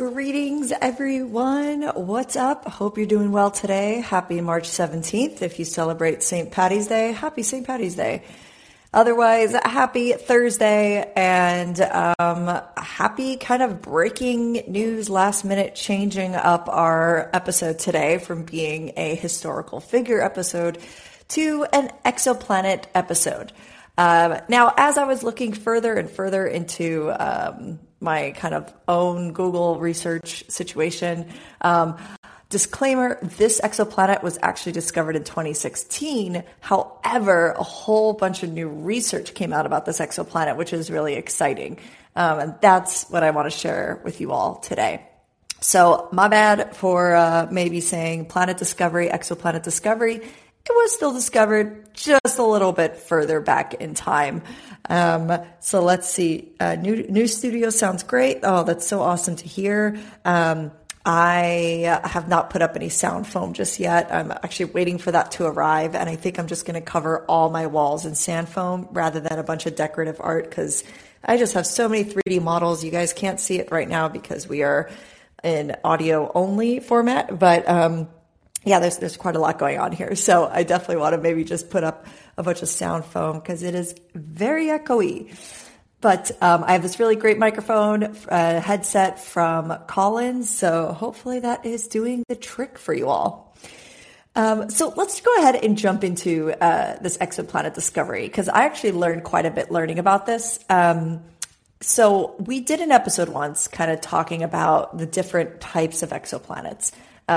Greetings, everyone. What's up? Hope you're doing well today. Happy March 17th. If you celebrate St. Patty's Day, happy St. Patty's Day. Otherwise, happy Thursday and happy kind of breaking news, last minute, changing up our episode today from being a historical figure episode to an exoplanet episode. Now, as I was looking further and further into my kind of own Google research situation. Disclaimer, this exoplanet was actually discovered in 2016. However, a whole bunch of new research came out about this exoplanet, which is really exciting. And that's what I want to share with you all today. So my bad for maybe saying planet discovery, exoplanet discovery. It was still discovered just a little bit further back in time. So let's see. New studio sounds great. Oh, that's so awesome to hear. I have not put up any sound foam just yet. I'm actually waiting for that to arrive. And I think I'm just going to cover all my walls in sand foam rather than a bunch of decorative art because I just have so many 3D models. You guys can't see it right now because we are in audio only format, but, yeah, there's quite a lot going on here. So I definitely want to maybe just put up a bunch of sound foam because it is very echoey. But I have this really great microphone headset from Collins. So hopefully that is doing the trick for you all. So let's go ahead and jump into this exoplanet discovery because I actually learned quite a bit learning about this. So we did an episode once kind of talking about the different types of exoplanets.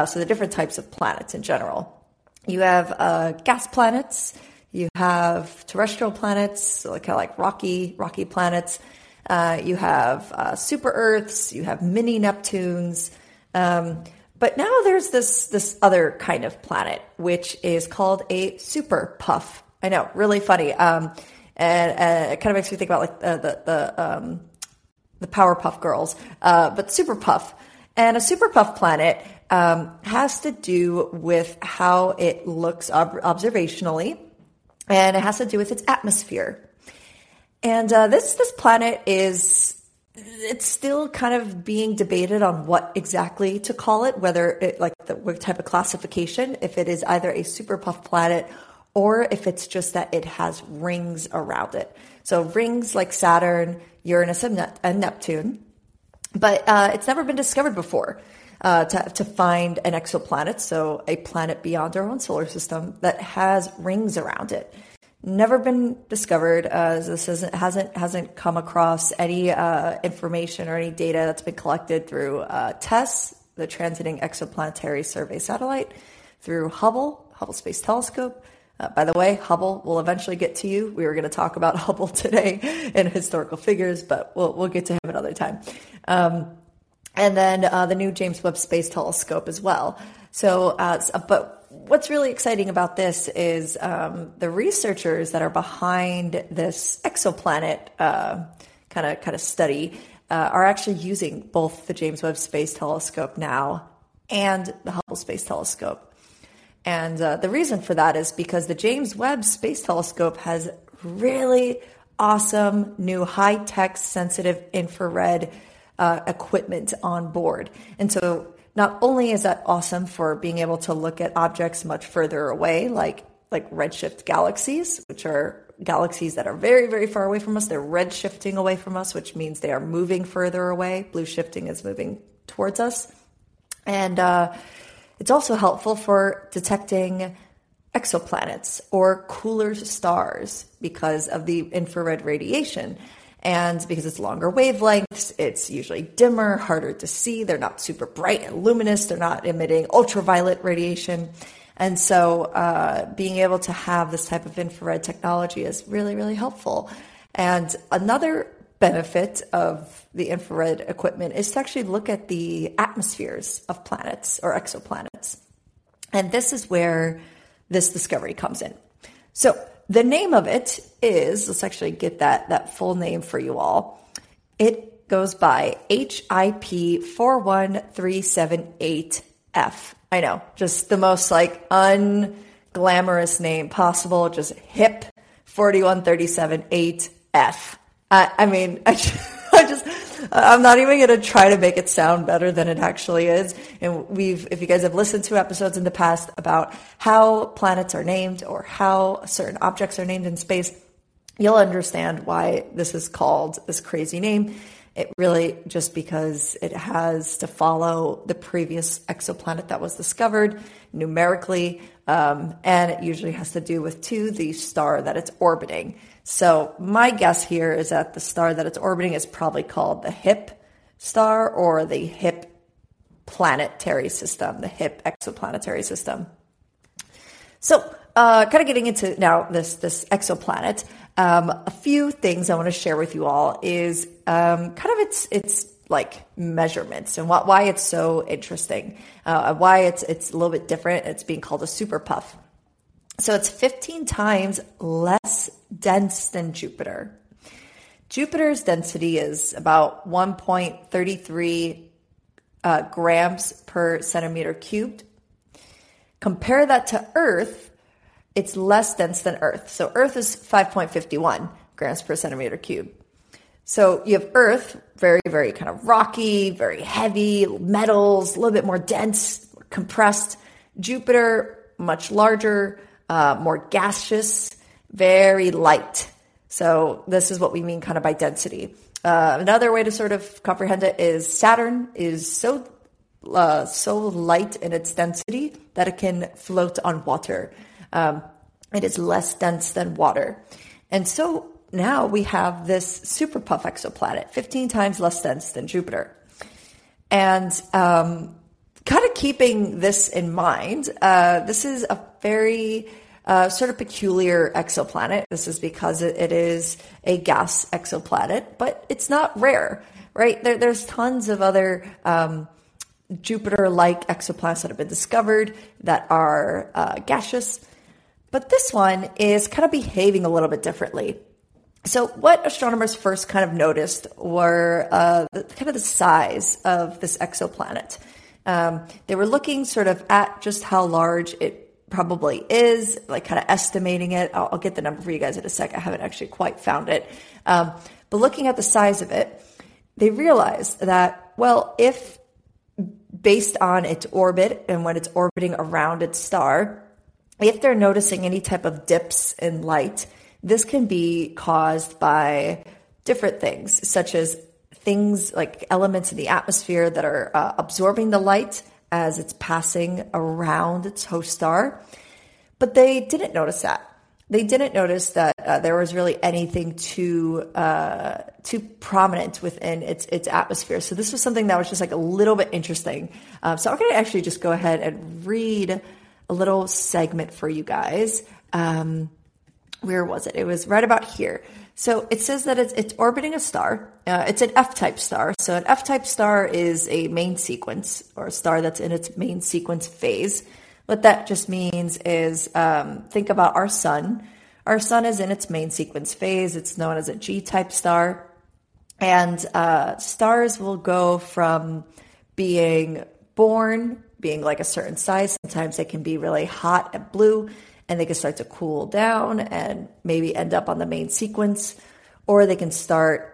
So the different types of planets in general. You have gas planets, you have terrestrial planets, so kind of like rocky planets. You have super Earths, you have mini Neptunes. But now there's this other kind of planet, which is called a super puff. I know, really funny. And it kind of makes me think about like the Powerpuff Girls, but super puff. And a super puff planet has to do with how it looks observationally, and it has to do with its atmosphere. And this planet it's still kind of being debated on what exactly to call it, whether it what type of classification, if it is either a super puff planet or if it's just that it has rings around it. So rings like Saturn, Uranus, and Neptune. But it's never been discovered before to find an exoplanet, so a planet beyond our own solar system that has rings around it. Never been discovered. This hasn't come across any information or any data that's been collected through TESS, the Transiting Exoplanetary Survey Satellite, through Hubble Space Telescope. By the way, Hubble will eventually get to you. We were going to talk about Hubble today in historical figures, but we'll get to him another time. And then the new James Webb Space Telescope as well. So but what's really exciting about this is the researchers that are behind this exoplanet kind of study are actually using both the James Webb Space Telescope now and the Hubble Space Telescope. And the reason for that is because the James Webb Space Telescope has really awesome new high-tech sensitive infrared equipment on board. And so not only is that awesome for being able to look at objects much further away, like redshift galaxies, which are galaxies that are very, very far away from us. They're redshifting away from us, which means they are moving further away. Blue shifting is moving towards us. And it's also helpful for detecting exoplanets or cooler stars because of the infrared radiation. And because it's longer wavelengths, it's usually dimmer, harder to see. They're not super bright and luminous. They're not emitting ultraviolet radiation. And so being able to have this type of infrared technology is really, really helpful. And another benefit of the infrared equipment is to actually look at the atmospheres of planets or exoplanets. And this is where this discovery comes in. So the name of it is, let's actually get that full name for you all. It goes by HIP 41378 f. I know, just the most unglamorous name possible, just HIP 41378 f. I mean, I just I'm not even going to try to make it sound better than it actually is. And we've, if you guys have listened to episodes in the past about how planets are named or how certain objects are named in space, you'll understand why this is called this crazy name. It really just because it has to follow the previous exoplanet that was discovered numerically, and it usually has to do with, too, the star that it's orbiting. So my guess here is that the star that it's orbiting is probably called the HIP star or the HIP planetary system, the HIP exoplanetary system. So kind of getting into now this exoplanet, a few things I want to share with you all is kind of its like measurements and why it's so interesting, why it's a little bit different. It's being called a super puff. So it's 15 times less dense than Jupiter. Jupiter's density is about 1.33 grams per centimeter cubed. Compare that to Earth, it's less dense than Earth. So Earth is 5.51 grams per centimeter cubed. So you have Earth, very, very kind of rocky, very heavy, metals, a little bit more dense, compressed. Jupiter, much larger, more gaseous, very light. So this is what we mean kind of by density. Another way to sort of comprehend it is Saturn is so light in its density that it can float on water. It is less dense than water. And so now we have this super puff exoplanet, 15 times less dense than Jupiter. And kind of keeping this in mind, this is a very sort of peculiar exoplanet. This is because it is a gas exoplanet, but it's not rare, right? There's tons of other Jupiter-like exoplanets that have been discovered that are gaseous. But this one is kind of behaving a little bit differently. So what astronomers first kind of noticed were kind of the size of this exoplanet. They were looking sort of at just how large it probably is, like kind of estimating it. I'll get the number for you guys in a sec. I haven't actually quite found it. But looking at the size of it, they realized that, well, if based on its orbit and when it's orbiting around its star, if they're noticing any type of dips in light, this can be caused by different things, such as things like elements in the atmosphere that are absorbing the light as it's passing around its host star. But they didn't notice that. They didn't notice that there was really anything too prominent within its atmosphere. So this was something that was just like a little bit interesting. So I'm going to actually just go ahead and read a little segment for you guys. Where was it? It was right about here. So it says that it's orbiting a star. It's an F-type star. So an F-type star is a main sequence or a star that's in its main sequence phase. What that just means is think about our sun. Our sun is in its main sequence phase. It's known as a G-type star. And stars will go from being born, being like a certain size, sometimes they can be really hot and blue and they can start to cool down and maybe end up on the main sequence, or they can start,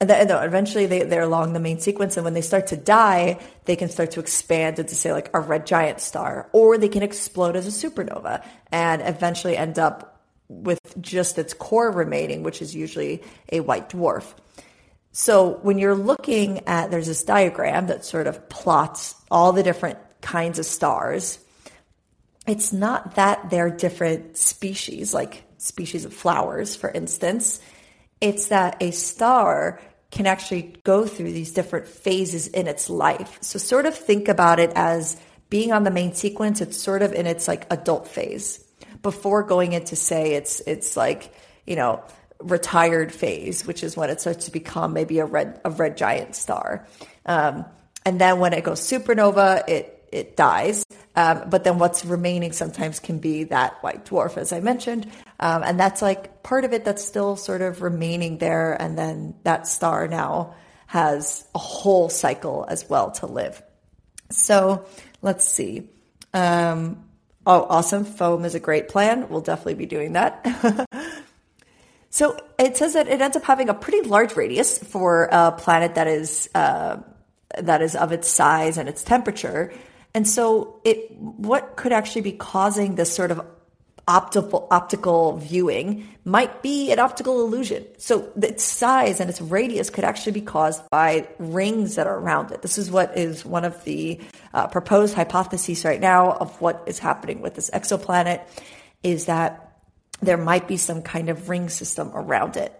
eventually they're along the main sequence, and when they start to die, they can start to expand into, say, like a red giant star, or they can explode as a supernova and eventually end up with just its core remaining, which is usually a white dwarf. So when you're looking at, there's this diagram that sort of plots all the different kinds of stars. It's not that they're different species, like species of flowers, for instance. It's that a star can actually go through these different phases in its life. So sort of think about it as being on the main sequence. It's sort of in its like adult phase before going into, say, it's like, you know, retired phase, which is when it starts to become maybe a red giant star, and then when it goes supernova, it dies. But then what's remaining sometimes can be that white dwarf, as I mentioned, and that's like part of it that's still sort of remaining there. And then that star now has a whole cycle as well to live. So let's see. Oh, awesome! Foam is a great plan. We'll definitely be doing that. So it says that it ends up having a pretty large radius for a planet that is of its size and its temperature. And so what could actually be causing this sort of optical viewing might be an optical illusion. So its size and its radius could actually be caused by rings that are around it. This is what is one of the proposed hypotheses right now of what is happening with this exoplanet, is that there might be some kind of ring system around it.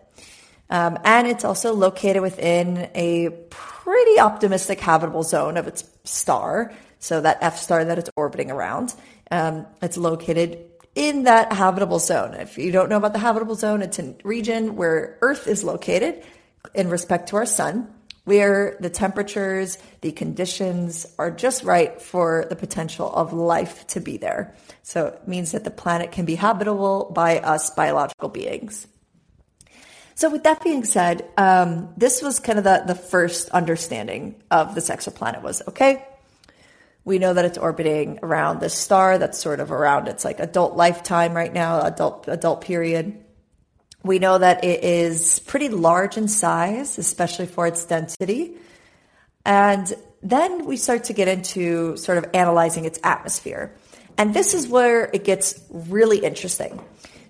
And it's also located within a pretty optimistic habitable zone of its star. So that F star that it's orbiting around, it's located in that habitable zone. If you don't know about the habitable zone, it's a region where Earth is located in respect to our sun, where the temperatures, the conditions are just right for the potential of life to be there. So it means that the planet can be habitable by us biological beings. So with that being said, this was kind of the first understanding of this exoplanet was, okay, we know that it's orbiting around this star that's sort of around its like adult lifetime right now, adult period. We know that it is pretty large in size, especially for its density. And then we start to get into sort of analyzing its atmosphere. And this is where it gets really interesting.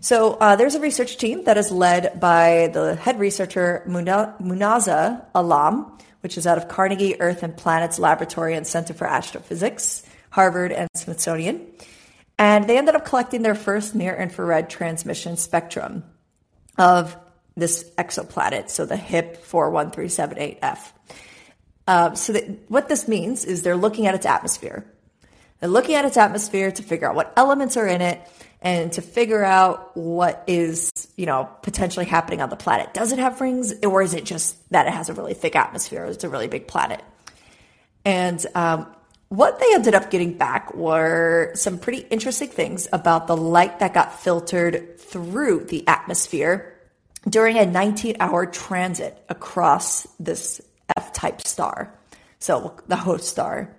So there's a research team that is led by the head researcher, Munaza Alam, which is out of Carnegie Earth and Planets Laboratory and Center for Astrophysics, Harvard and Smithsonian. And they ended up collecting their first near-infrared transmission spectrum of this exoplanet, so the HIP 41378 f. What this means is they're looking at its atmosphere. They're looking at its atmosphere to figure out what elements are in it and to figure out what is, potentially happening on the planet. Does it have rings, or is it just that it has a really thick atmosphere? It's a really big planet. And what they ended up getting back were some pretty interesting things about the light that got filtered through the atmosphere during a 19-hour transit across this F-type star, so the host star.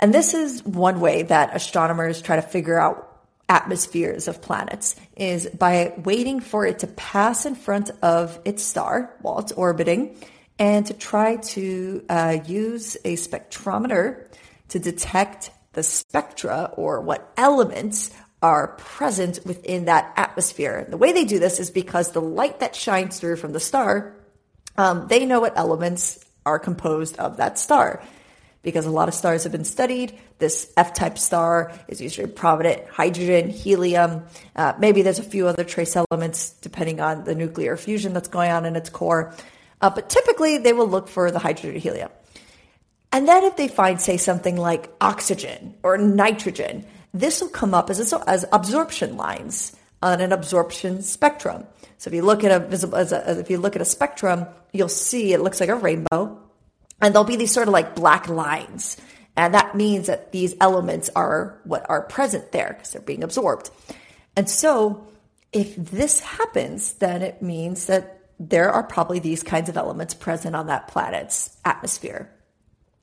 And this is one way that astronomers try to figure out atmospheres of planets, is by waiting for it to pass in front of its star while it's orbiting, and to try to use a spectrometer to detect the spectra, or what elements are present within that atmosphere. The way they do this is because the light that shines through from the star, they know what elements are composed of that star. Because a lot of stars have been studied, this F-type star is usually prominent hydrogen, helium. Maybe there's a few other trace elements depending on the nuclear fusion that's going on in its core. But typically, they will look for the hydrogen and helium. And then if they find, say, something like oxygen or nitrogen, this will come up as absorption lines on an absorption spectrum. So if you look at a spectrum, you'll see it looks like a rainbow. And there'll be these sort of like black lines. And that means that these elements are what are present there because they're being absorbed. And so if this happens, then it means that there are probably these kinds of elements present on that planet's atmosphere.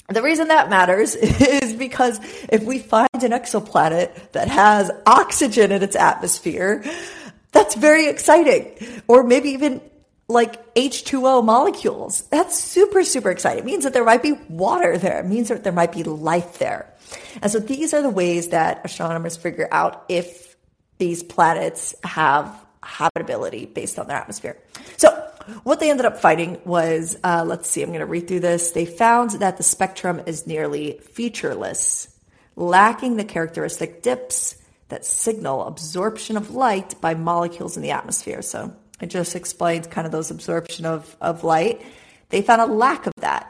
The reason that matters is because if we find an exoplanet that has oxygen in its atmosphere, that's very exciting. Or maybe even like H2O molecules. That's super, super exciting. It means that there might be water there. It means that there might be life there. And so these are the ways that astronomers figure out if these planets have habitability based on their atmosphere. So what they ended up finding was, let's see, I'm going to read through this. They found that the spectrum is nearly featureless, lacking the characteristic dips that signal absorption of light by molecules in the atmosphere. So I just explained kind of those absorption of light. They found a lack of that.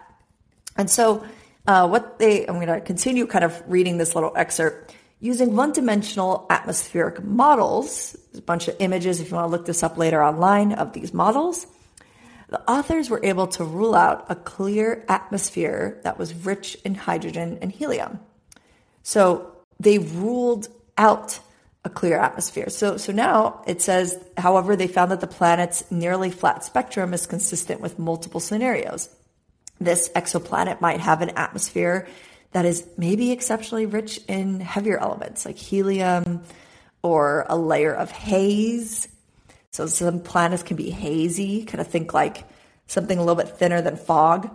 And so I'm going to continue kind of reading this little excerpt. Using one-dimensional atmospheric models, there's a bunch of images if you want to look this up later online of these models, the authors were able to rule out a clear atmosphere that was rich in hydrogen and helium. So they ruled out a clear atmosphere. So now it says, however, they found that the planet's nearly flat spectrum is consistent with multiple scenarios. This exoplanet might have an atmosphere that is maybe exceptionally rich in heavier elements like helium or a layer of haze. So some planets can be hazy, kind of think like something a little bit thinner than fog,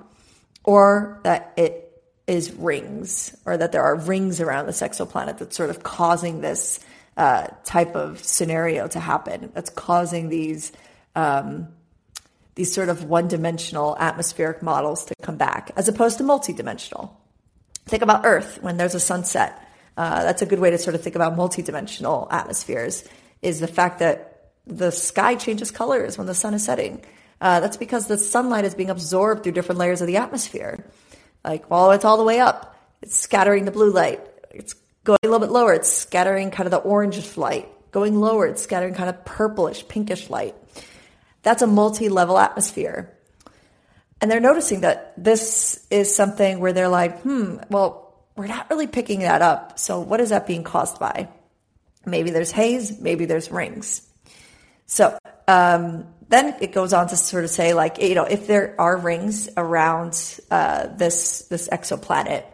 or that it is rings, or that there are rings around this exoplanet that's sort of causing this type of scenario to happen. That's causing these sort of one-dimensional atmospheric models to come back, as opposed to multi-dimensional. Think about Earth when there's a sunset. That's a good way to sort of think about multi-dimensional atmospheres, is the fact that the sky changes colors when the sun is setting. That's because the sunlight is being absorbed through different layers of the atmosphere. Like, well, it's all the way up, it's scattering the blue light. It's going a little bit lower, it's scattering kind of the orange light. Going lower, it's scattering kind of purplish, pinkish light. That's a multi-level atmosphere. And they're noticing that this is something where they're like, well, we're not really picking that up. So what is that being caused by? Maybe there's haze, maybe there's rings. So then it goes on to sort of say, like, you know, if there are rings around this exoplanet,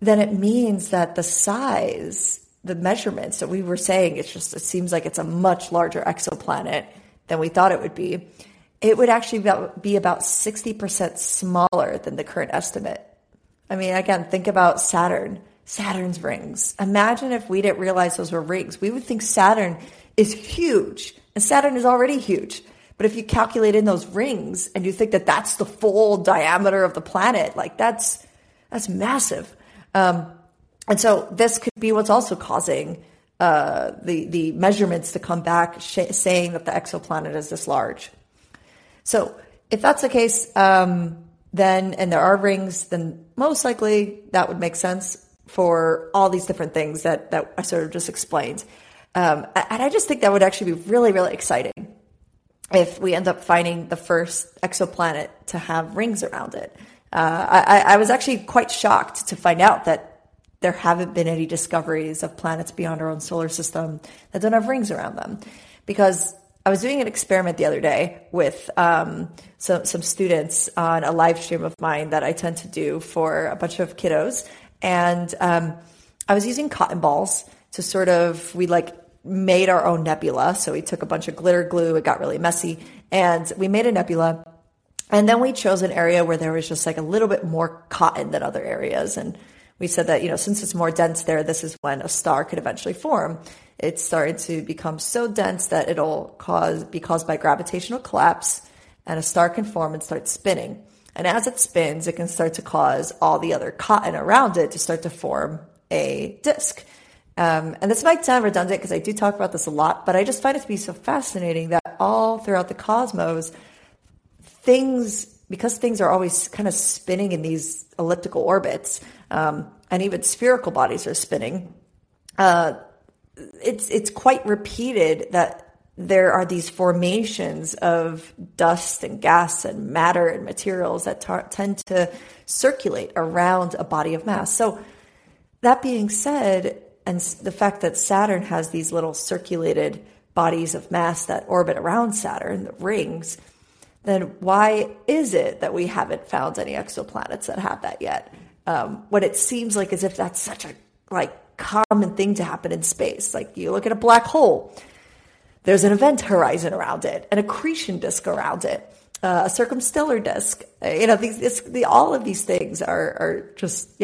then it means that the size, the measurements that we were saying, it seems like it's a much larger exoplanet than we thought it would be. It would actually be about 60% smaller than the current estimate. I mean, again, think about Saturn, Saturn's rings. Imagine if we didn't realize those were rings. We would think Saturn is huge, and Saturn is already huge. But if you calculate in those rings and you think that that's the full diameter of the planet, like that's massive. And so this could be what's also causing the measurements to come back saying that the exoplanet is this large. So if that's the case, then, and there are rings, then most likely that would make sense for all these different things that I sort of just explained. And I just think that would actually be really, really exciting if we end up finding the first exoplanet to have rings around it. I was actually quite shocked to find out that there haven't been any discoveries of planets beyond our own solar system that don't have rings around them, because I was doing an experiment the other day with some students on a live stream of mine that I tend to do for a bunch of kiddos. And I was using cotton balls to sort of, we like made our own nebula. So we took a bunch of glitter glue, it got really messy, and we made a nebula. And then we chose an area where there was just like a little bit more cotton than other areas. And we said that, you know, since it's more dense there, this is when a star could eventually form. It started to become so dense that it'll be caused by gravitational collapse, and a star can form and start spinning. And as it spins, it can start to cause all the other cotton around it to start to form a disk. And this might sound redundant because I do talk about this a lot, but I just find it to be so fascinating that all throughout the cosmos, because things are always kind of spinning in these elliptical orbits, and even spherical bodies are spinning, it's quite repeated that there are these formations of dust and gas and matter and materials that tend to circulate around a body of mass. So that being said, and the fact that Saturn has these little circulated bodies of mass that orbit around Saturn, the rings, then why is it that we haven't found any exoplanets that have that yet? What it seems like as if that's such a common thing to happen in space. Like, you look at a black hole, there's an event horizon around it, an accretion disk around it, a circumstellar disk. You know, all of these things are just,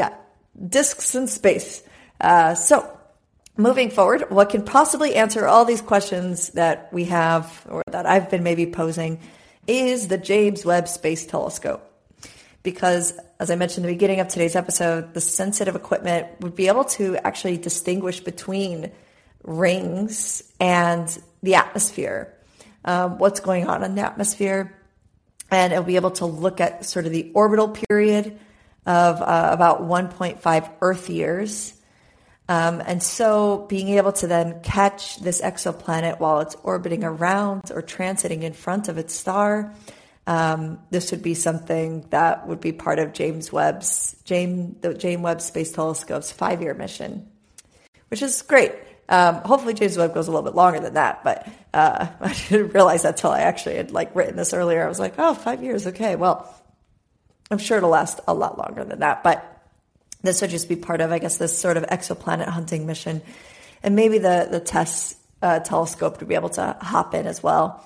disks in space. So moving forward, what can possibly answer all these questions that we have, or that I've been maybe posing, is the James Webb Space Telescope. Because, as I mentioned in the beginning of today's episode, the sensitive equipment would be able to actually distinguish between rings and the atmosphere, what's going on in the atmosphere. And it'll be able to look at sort of the orbital period of about 1.5 Earth years. And so being able to then catch this exoplanet while it's orbiting around or transiting in front of its star, this would be something that would be part of the James Webb Space Telescope's 5-year mission, which is great. Hopefully James Webb goes a little bit longer than that, but I didn't realize that till I actually had written this earlier. I was like, oh, 5 years, okay. Well, I'm sure it'll last a lot longer than that, but this would just be part of, I guess, this sort of exoplanet hunting mission, and maybe the TESS telescope to be able to hop in as well.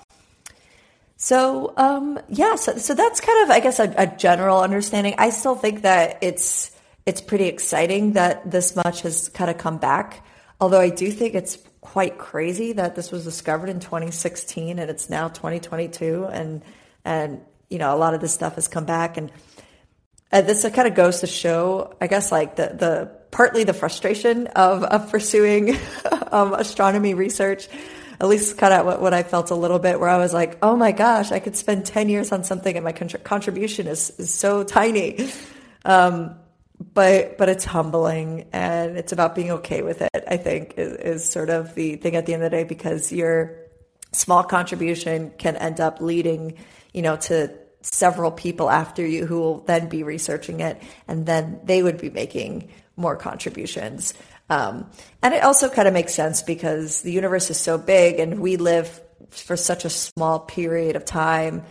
So, so that's kind of, I guess, a general understanding. I still think that it's pretty exciting that this much has kind of come back. Although I do think it's quite crazy that this was discovered in 2016 and it's now 2022 and, you know, a lot of this stuff has come back. And this kind of goes to show, I guess, like the partly the frustration of pursuing astronomy research. At least kind of what I felt a little bit, where I was like, oh my gosh, I could spend 10 years on something and my contribution is so tiny. But it's humbling, and it's about being okay with it, I think, is sort of the thing at the end of the day, because your small contribution can end up leading, you know, to several people after you who will then be researching it, and then they would be making more contributions. And it also kind of makes sense because the universe is so big and we live for such a small period of time,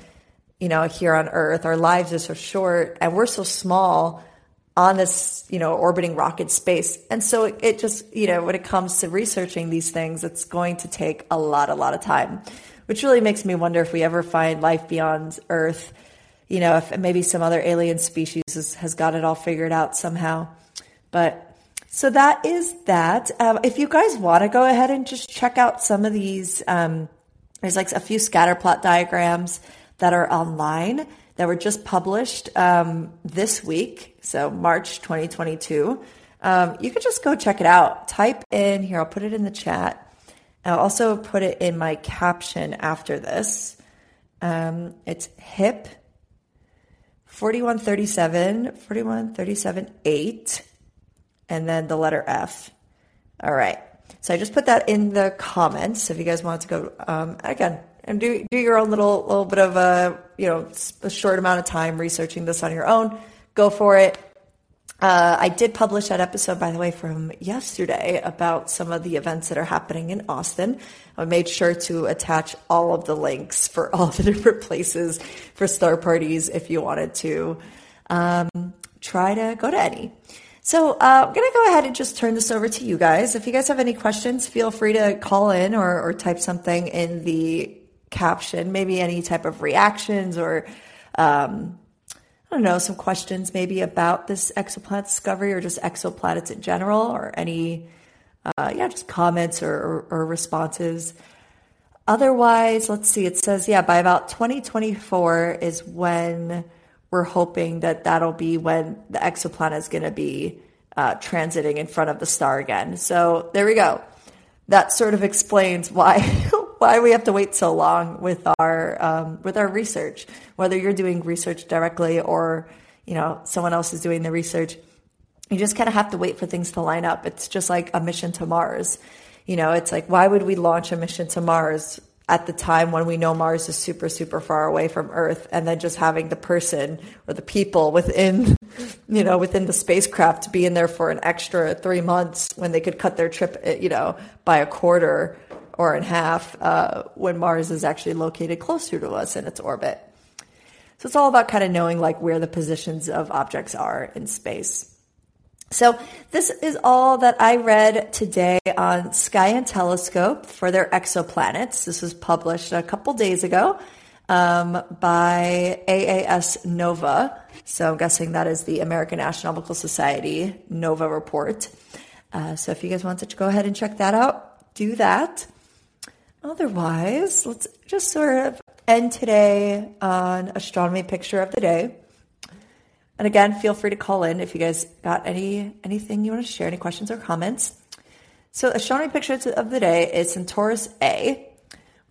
you know, here on Earth. Our lives are so short and we're so small on this, you know, orbiting rocket space. And so it just, you know, when it comes to researching these things, it's going to take a lot of time, which really makes me wonder if we ever find life beyond Earth, you know, if maybe some other alien species has got it all figured out somehow. But so that is that. If you guys want to go ahead and just check out some of these, there's like a few scatter plot diagrams that are online that were just published this week, so March 2022. You could just go check it out. Type in here, I'll put it in the chat. I'll also put it in my caption after this. It's HIP 41378 f. And then the letter F. All right. So I just put that in the comments. If you guys want to go again and do your own little bit of a, you know, a short amount of time researching this on your own, go for it. I did publish that episode, by the way, from yesterday about some of the events that are happening in Austin. I made sure to attach all of the links for all the different places for star parties if you wanted to try to go to any. So I'm going to go ahead and just turn this over to you guys. If you guys have any questions, feel free to call in or type something in the caption, maybe any type of reactions or, I don't know, some questions maybe about this exoplanet discovery or just exoplanets in general, or any, just comments or responses. Otherwise, let's see, it says, by about 2024 is when we're hoping that'll be when the exoplanet is going to be transiting in front of the star again. So there we go. That sort of explains why we have to wait so long with our research. Whether you're doing research directly or, you know, someone else is doing the research, you just kind of have to wait for things to line up. It's just like a mission to Mars. You know, it's like, why would we launch a mission to Mars at the time when we know Mars is super, super far away from Earth, and then just having the person or the people within the spacecraft to be in there for an extra 3 months when they could cut their trip, you know, by a quarter or in half when Mars is actually located closer to us in its orbit. So it's all about kind of knowing like where the positions of objects are in space. So this is all that I read today on Sky and Telescope for their exoplanets. This was published a couple days ago by AAS NOVA. So I'm guessing that is the American Astronomical Society NOVA report. So if you guys want to go ahead and check that out, do that. Otherwise, let's just sort of end today on Astronomy Picture of the Day. And again, feel free to call in if you guys got anything you want to share, any questions or comments. So astronomy picture of the day is Centaurus A,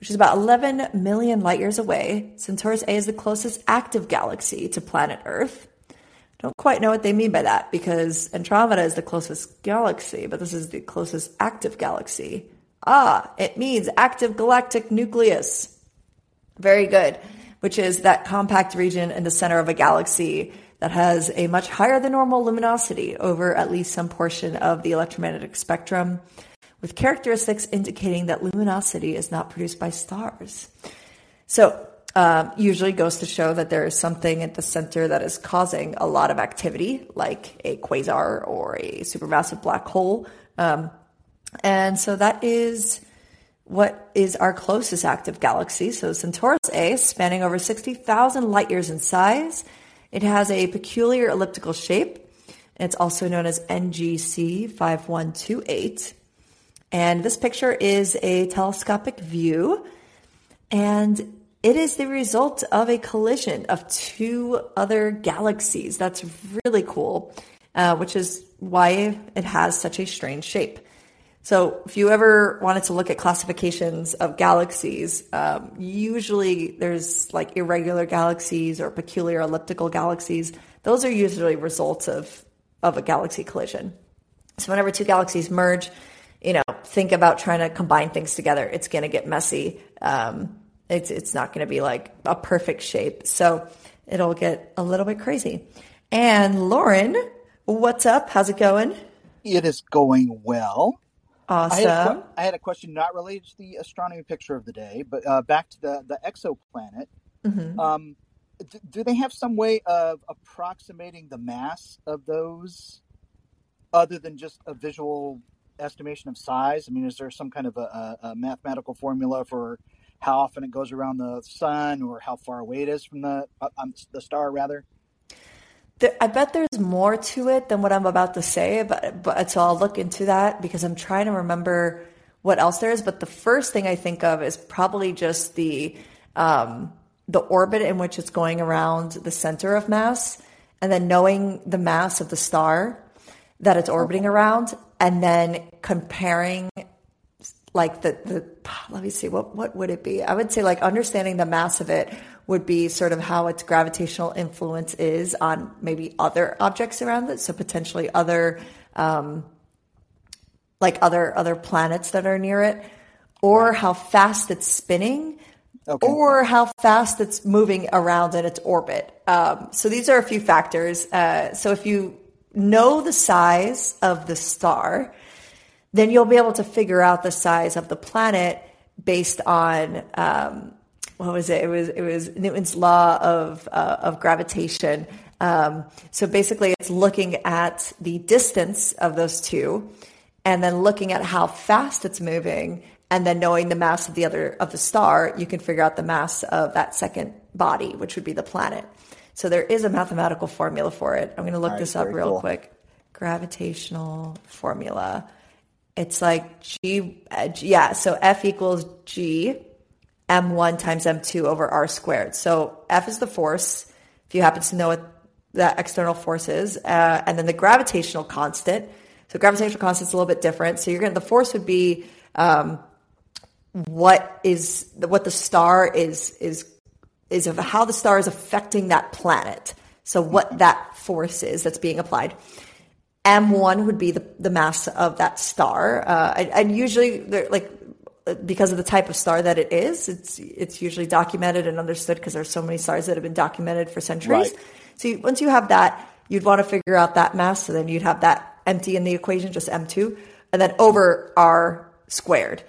which is about 11 million light years away. Centaurus A is the closest active galaxy to planet Earth. Don't quite know what they mean by that, because Andromeda is the closest galaxy, but this is the closest active galaxy. It means active galactic nucleus. Very good, which is that compact region in the center of a galaxy that has a much higher than normal luminosity over at least some portion of the electromagnetic spectrum, with characteristics indicating that luminosity is not produced by stars. So usually goes to show that there is something at the center that is causing a lot of activity, like a quasar or a supermassive black hole. And so that is what is our closest active galaxy. So Centaurus A, spanning over 60,000 light years in size. It has a peculiar elliptical shape. It's also known as NGC 5128. And this picture is a telescopic view. And it is the result of a collision of two other galaxies. That's really cool, which is why it has such a strange shape. So if you ever wanted to look at classifications of galaxies, usually there's like irregular galaxies or peculiar elliptical galaxies. Those are usually results of a galaxy collision. So whenever two galaxies merge, you know, think about trying to combine things together. It's going to get messy. It's not going to be like a perfect shape. So it'll get a little bit crazy. And Lauren, what's up? How's it going? It is going well. Awesome. I had a question not related to the astronomy picture of the day, but back to the exoplanet. Mm-hmm. Do they have some way of approximating the mass of those other than just a visual estimation of size? I mean, is there some kind of a mathematical formula for how often it goes around the sun or how far away it is from the star, rather? I bet there's more to it than what I'm about to say, but so I'll look into that because I'm trying to remember what else there is. But the first thing I think of is probably just the orbit in which it's going around the center of mass, and then knowing the mass of the star that it's orbiting around, and then comparing like let me see, what would it be? I would say like understanding the mass of it would be sort of how its gravitational influence is on maybe other objects around it. So potentially other planets that are near it, or how fast it's spinning, or how fast it's moving around in its orbit. So these are a few factors. So if you know the size of the star, then you'll be able to figure out the size of the planet based on, what was it? It was Newton's law of gravitation. So basically it's looking at the distance of those two and then looking at how fast it's moving and then knowing the mass of the star, you can figure out the mass of that second body, which would be the planet. So there is a mathematical formula for it. I'm going to look this up real quick. Gravitational formula. It's like G, yeah. So F equals G. M1 times M2 over R squared. So F is the force, if you happen to know what that external force is. And then the gravitational constant. So gravitational constant is a little bit different. So the force would be what the star is of how the star is affecting that planet. So what that force is that's being applied. M1 would be the mass of that star. And usually they're like, because of the type of star that it is, it's usually documented and understood because there's so many stars that have been documented for centuries. Right. So once you have that, you'd want to figure out that mass. So then you'd have that empty in the equation, just M2, and then over R squared,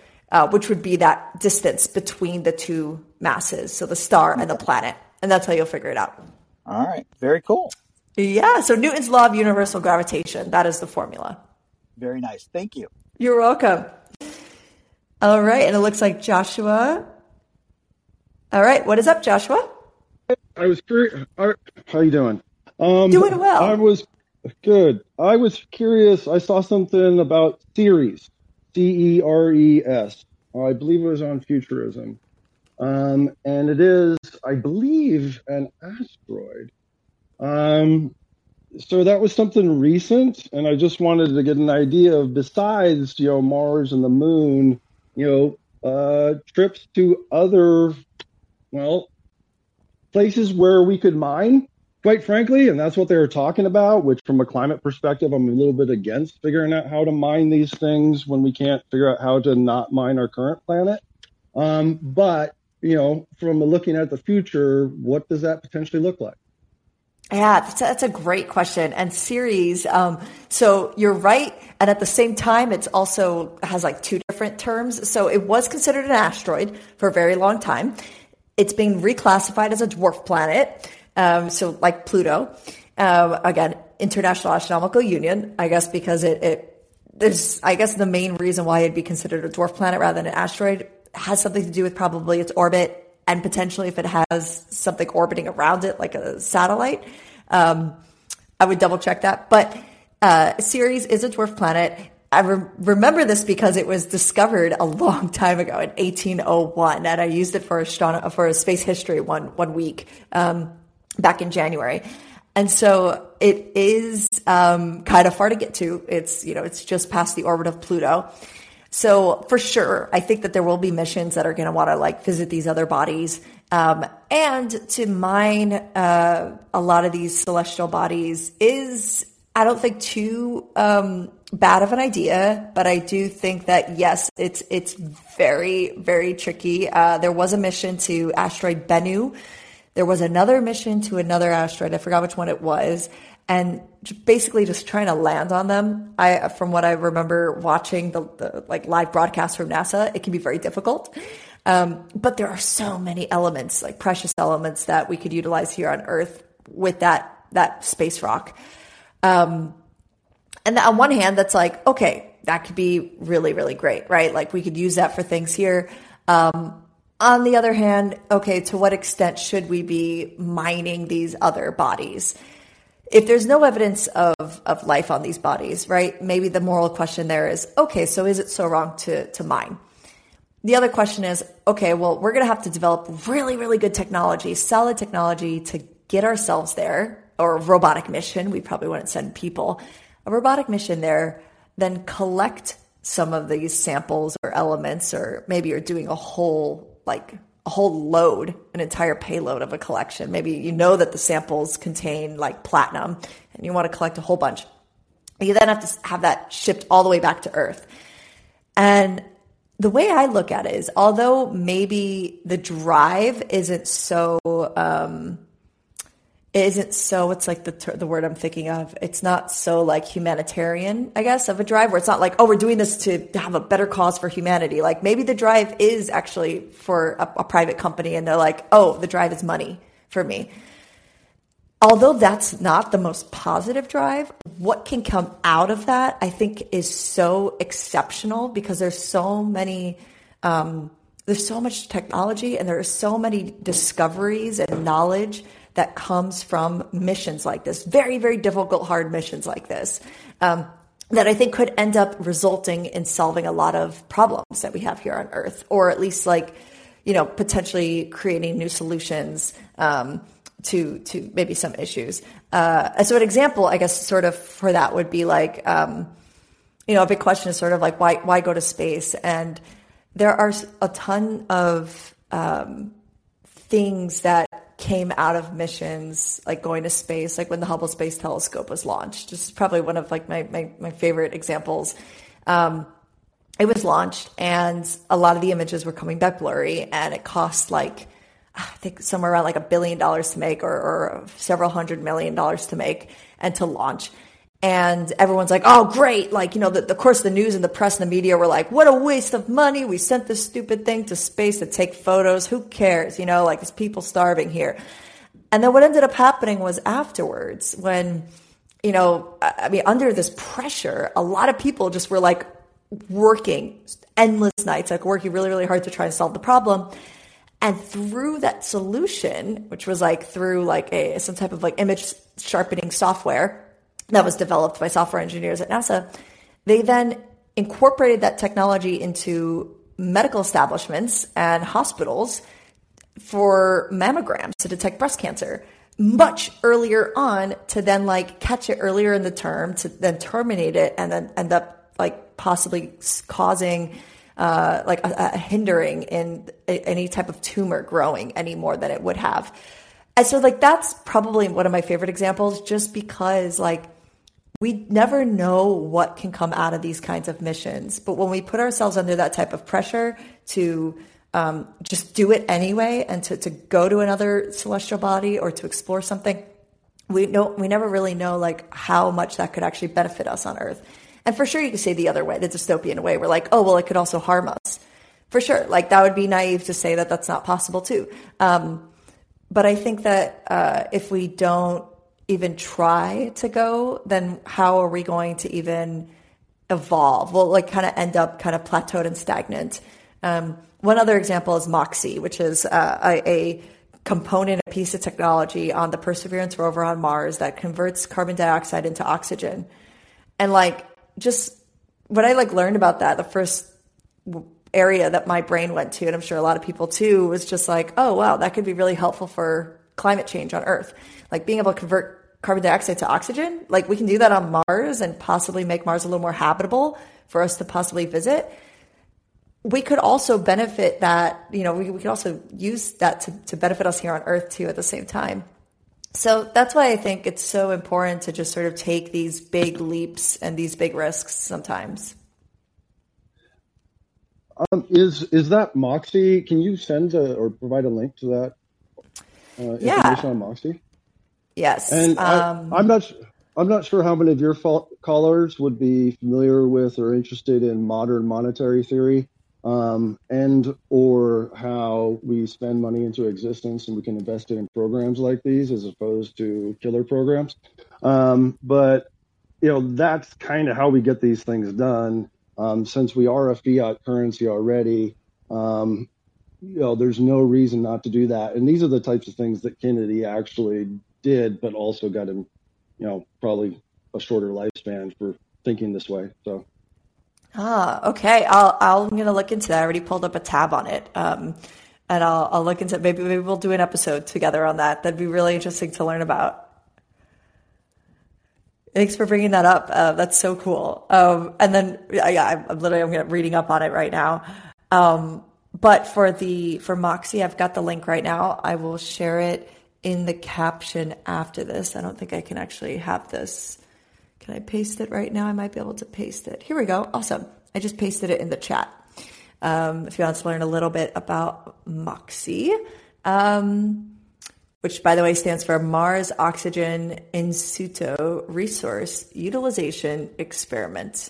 which would be that distance between the two masses. So the star and the planet. And that's how you'll figure it out. All right. Very cool. Yeah. So Newton's law of universal gravitation, that is the formula. Very nice. Thank you. You're welcome. All right, and it looks like Joshua. All right, what is up, Joshua? I was curious. How are you doing? Doing well. I was good. I was curious. I saw something about Ceres, Ceres. I believe it was on Futurism, and it is, I believe, an asteroid. So that was something recent, and I just wanted to get an idea of, besides Mars and the Moon, trips to other, places where we could mine, quite frankly. And that's what they were talking about, which from a climate perspective, I'm a little bit against figuring out how to mine these things when we can't figure out how to not mine our current planet. But, from looking at the future, what does that potentially look like? Yeah, that's a great question. And Ceres, so you're right. And at the same time, it's also has like two different terms. So it was considered an asteroid for a very long time. It's being reclassified as a dwarf planet. So like Pluto, again, International Astronomical Union, I guess, because it there's, I guess the main reason why it'd be considered a dwarf planet rather than an asteroid has something to do with probably its orbit and potentially if it has something orbiting around it, like a satellite. I would double check that. But Ceres is a dwarf planet. I remember this because it was discovered a long time ago in 1801, and I used it for a space history one week back in January. And so it is kind of far to get to. It's, you know, it's just past the orbit of Pluto. So for sure, I think that there will be missions that are going to want to like visit these other bodies and to mine a lot of these celestial bodies is, I don't think too bad of an idea, but I do think that yes, it's very, very tricky. There was a mission to asteroid Bennu. There was another mission to another asteroid. I forgot which one it was. And basically just trying to land on them. From what I remember watching the like live broadcast from NASA, it can be very difficult. But there are so many elements, like precious elements that we could utilize here on Earth with that space rock. And on one hand, that's like, okay, that could be really, really great, right? Like we could use that for things here. On the other hand, okay, to what extent should we be mining these other bodies? If there's no evidence of life on these bodies, right? Maybe the moral question there is, okay, so is it so wrong to mine? The other question is, okay, well, we're going to have to develop really, really good technology, solid technology to get ourselves there, or a robotic mission. We probably wouldn't send people. A robotic mission there, then collect some of these samples or elements, or maybe you're doing a whole load, an entire payload of a collection. Maybe you know that the samples contain like platinum and you want to collect a whole bunch. You then have to have that shipped all the way back to Earth. And the way I look at it is, although maybe the drive isn't so, it's like the word I'm thinking of. It's not so like humanitarian, I guess, of a drive where it's not like, oh, we're doing this to have a better cause for humanity. Like maybe the drive is actually for a private company and they're like, oh, the drive is money for me. Although that's not the most positive drive, what can come out of that, I think, is so exceptional because there's so many, there's so much technology and there are so many discoveries and knowledge that comes from missions like this, very, very difficult, hard missions like this, that I think could end up resulting in solving a lot of problems that we have here on Earth, or at least like, you know, potentially creating new solutions to maybe some issues. So an example, I guess, sort of for that would be like, you know, a big question is sort of like, why go to space? And there are a ton of things that came out of missions, like going to space, like when the Hubble Space Telescope was launched. This is probably one of like my favorite examples. It was launched and a lot of the images were coming back blurry, and it cost like, I think somewhere around like $1 billion to make, or several $100 million to make and to launch. And everyone's like, oh, great. Like, you know, of course, the news and the press and the media were like, what a waste of money. We sent this stupid thing to space to take photos. Who cares? You know, like there's people starving here. And then what ended up happening was afterwards when, you know, I mean, under this pressure, a lot of people just were like working endless nights, like working really, really hard to try and solve the problem. And through that solution, which was like through like some type of like image sharpening software that was developed by software engineers at NASA, they then incorporated that technology into medical establishments and hospitals for mammograms to detect breast cancer much earlier on, to then like catch it earlier in the term, to then terminate it, and then end up like possibly causing like a hindering in any type of tumor growing any more than it would have. And so like that's probably one of my favorite examples, just because like we never know what can come out of these kinds of missions. But when we put ourselves under that type of pressure to just do it anyway, and to go to another celestial body or to explore something, we never really know like how much that could actually benefit us on Earth. And for sure, you could say the other way, the dystopian way. We're like, oh, well, it could also harm us. For sure. Like that would be naive to say that that's not possible too. But I think that if we don't even try to go, then how are we going to even evolve, will like kind of end up kind of plateaued and stagnant. One other example is MOXIE, which is a component, a piece of technology on the Perseverance rover on Mars that converts carbon dioxide into oxygen. And like, just when I like learned about that, the first area that my brain went to, and I'm sure a lot of people too, was just like, oh wow, that could be really helpful for climate change on Earth. Like being able to convert carbon dioxide to oxygen, like we can do that on Mars and possibly make Mars a little more habitable for us to possibly visit. We could also benefit that, you know, we could also use that to benefit us here on Earth too at the same time. So that's why I think it's so important to just sort of take these big leaps and these big risks sometimes. Is that MOXIE? Can you send or provide a link to that information on MOXIE? Yes. And I'm not sure how many of your callers would be familiar with or interested in modern monetary theory. And or how we spend money into existence and we can invest it in programs like these as opposed to killer programs. But, you know, that's kind of how we get these things done. Since we are a fiat currency already, you know, there's no reason not to do that. And these are the types of things that Kennedy actually did, but also got him, you know, probably a shorter lifespan for thinking this way. So. Ah, okay. I'm going to look into that. I already pulled up a tab on it. And I'll look into it. Maybe we'll do an episode together on that. That'd be really interesting to learn about. Thanks for bringing that up. That's so cool. And then, yeah, I'm reading up on it right now. But for MOXIE, I've got the link right now. I will share it in the caption after this. I don't think I can actually have this. Can I paste it right now? I might be able to paste it. Here we go. Awesome. I just pasted it in the chat. If you want to learn a little bit about MOXIE, which by the way stands for Mars Oxygen In Situ Resource Utilization Experiment.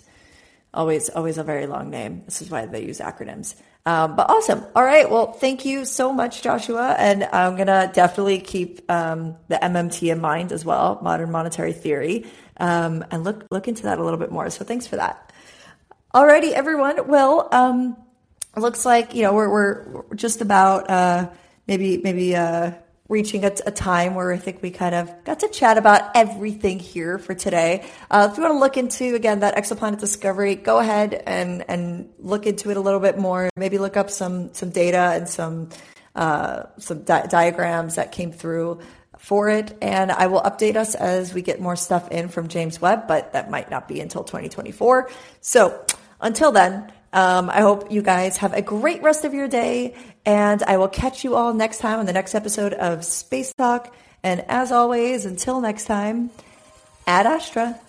Always a very long name. This is why they use acronyms. But awesome. All right. Well, thank you so much, Joshua. And I'm going to definitely keep the MMT in mind as well, modern monetary theory, and look into that a little bit more. So thanks for that. All righty, everyone. Well, looks like, you know, we're just about maybe reaching a time where I think we kind of got to chat about everything here for today. If you want to look into, again, that exoplanet discovery, go ahead and look into it a little bit more. Maybe look up some data and some diagrams that came through for it. And I will update us as we get more stuff in from James Webb, but that might not be until 2024. So until then, I hope you guys have a great rest of your day, and I will catch you all next time on the next episode of Space Talk. And as always, until next time, Ad Astra.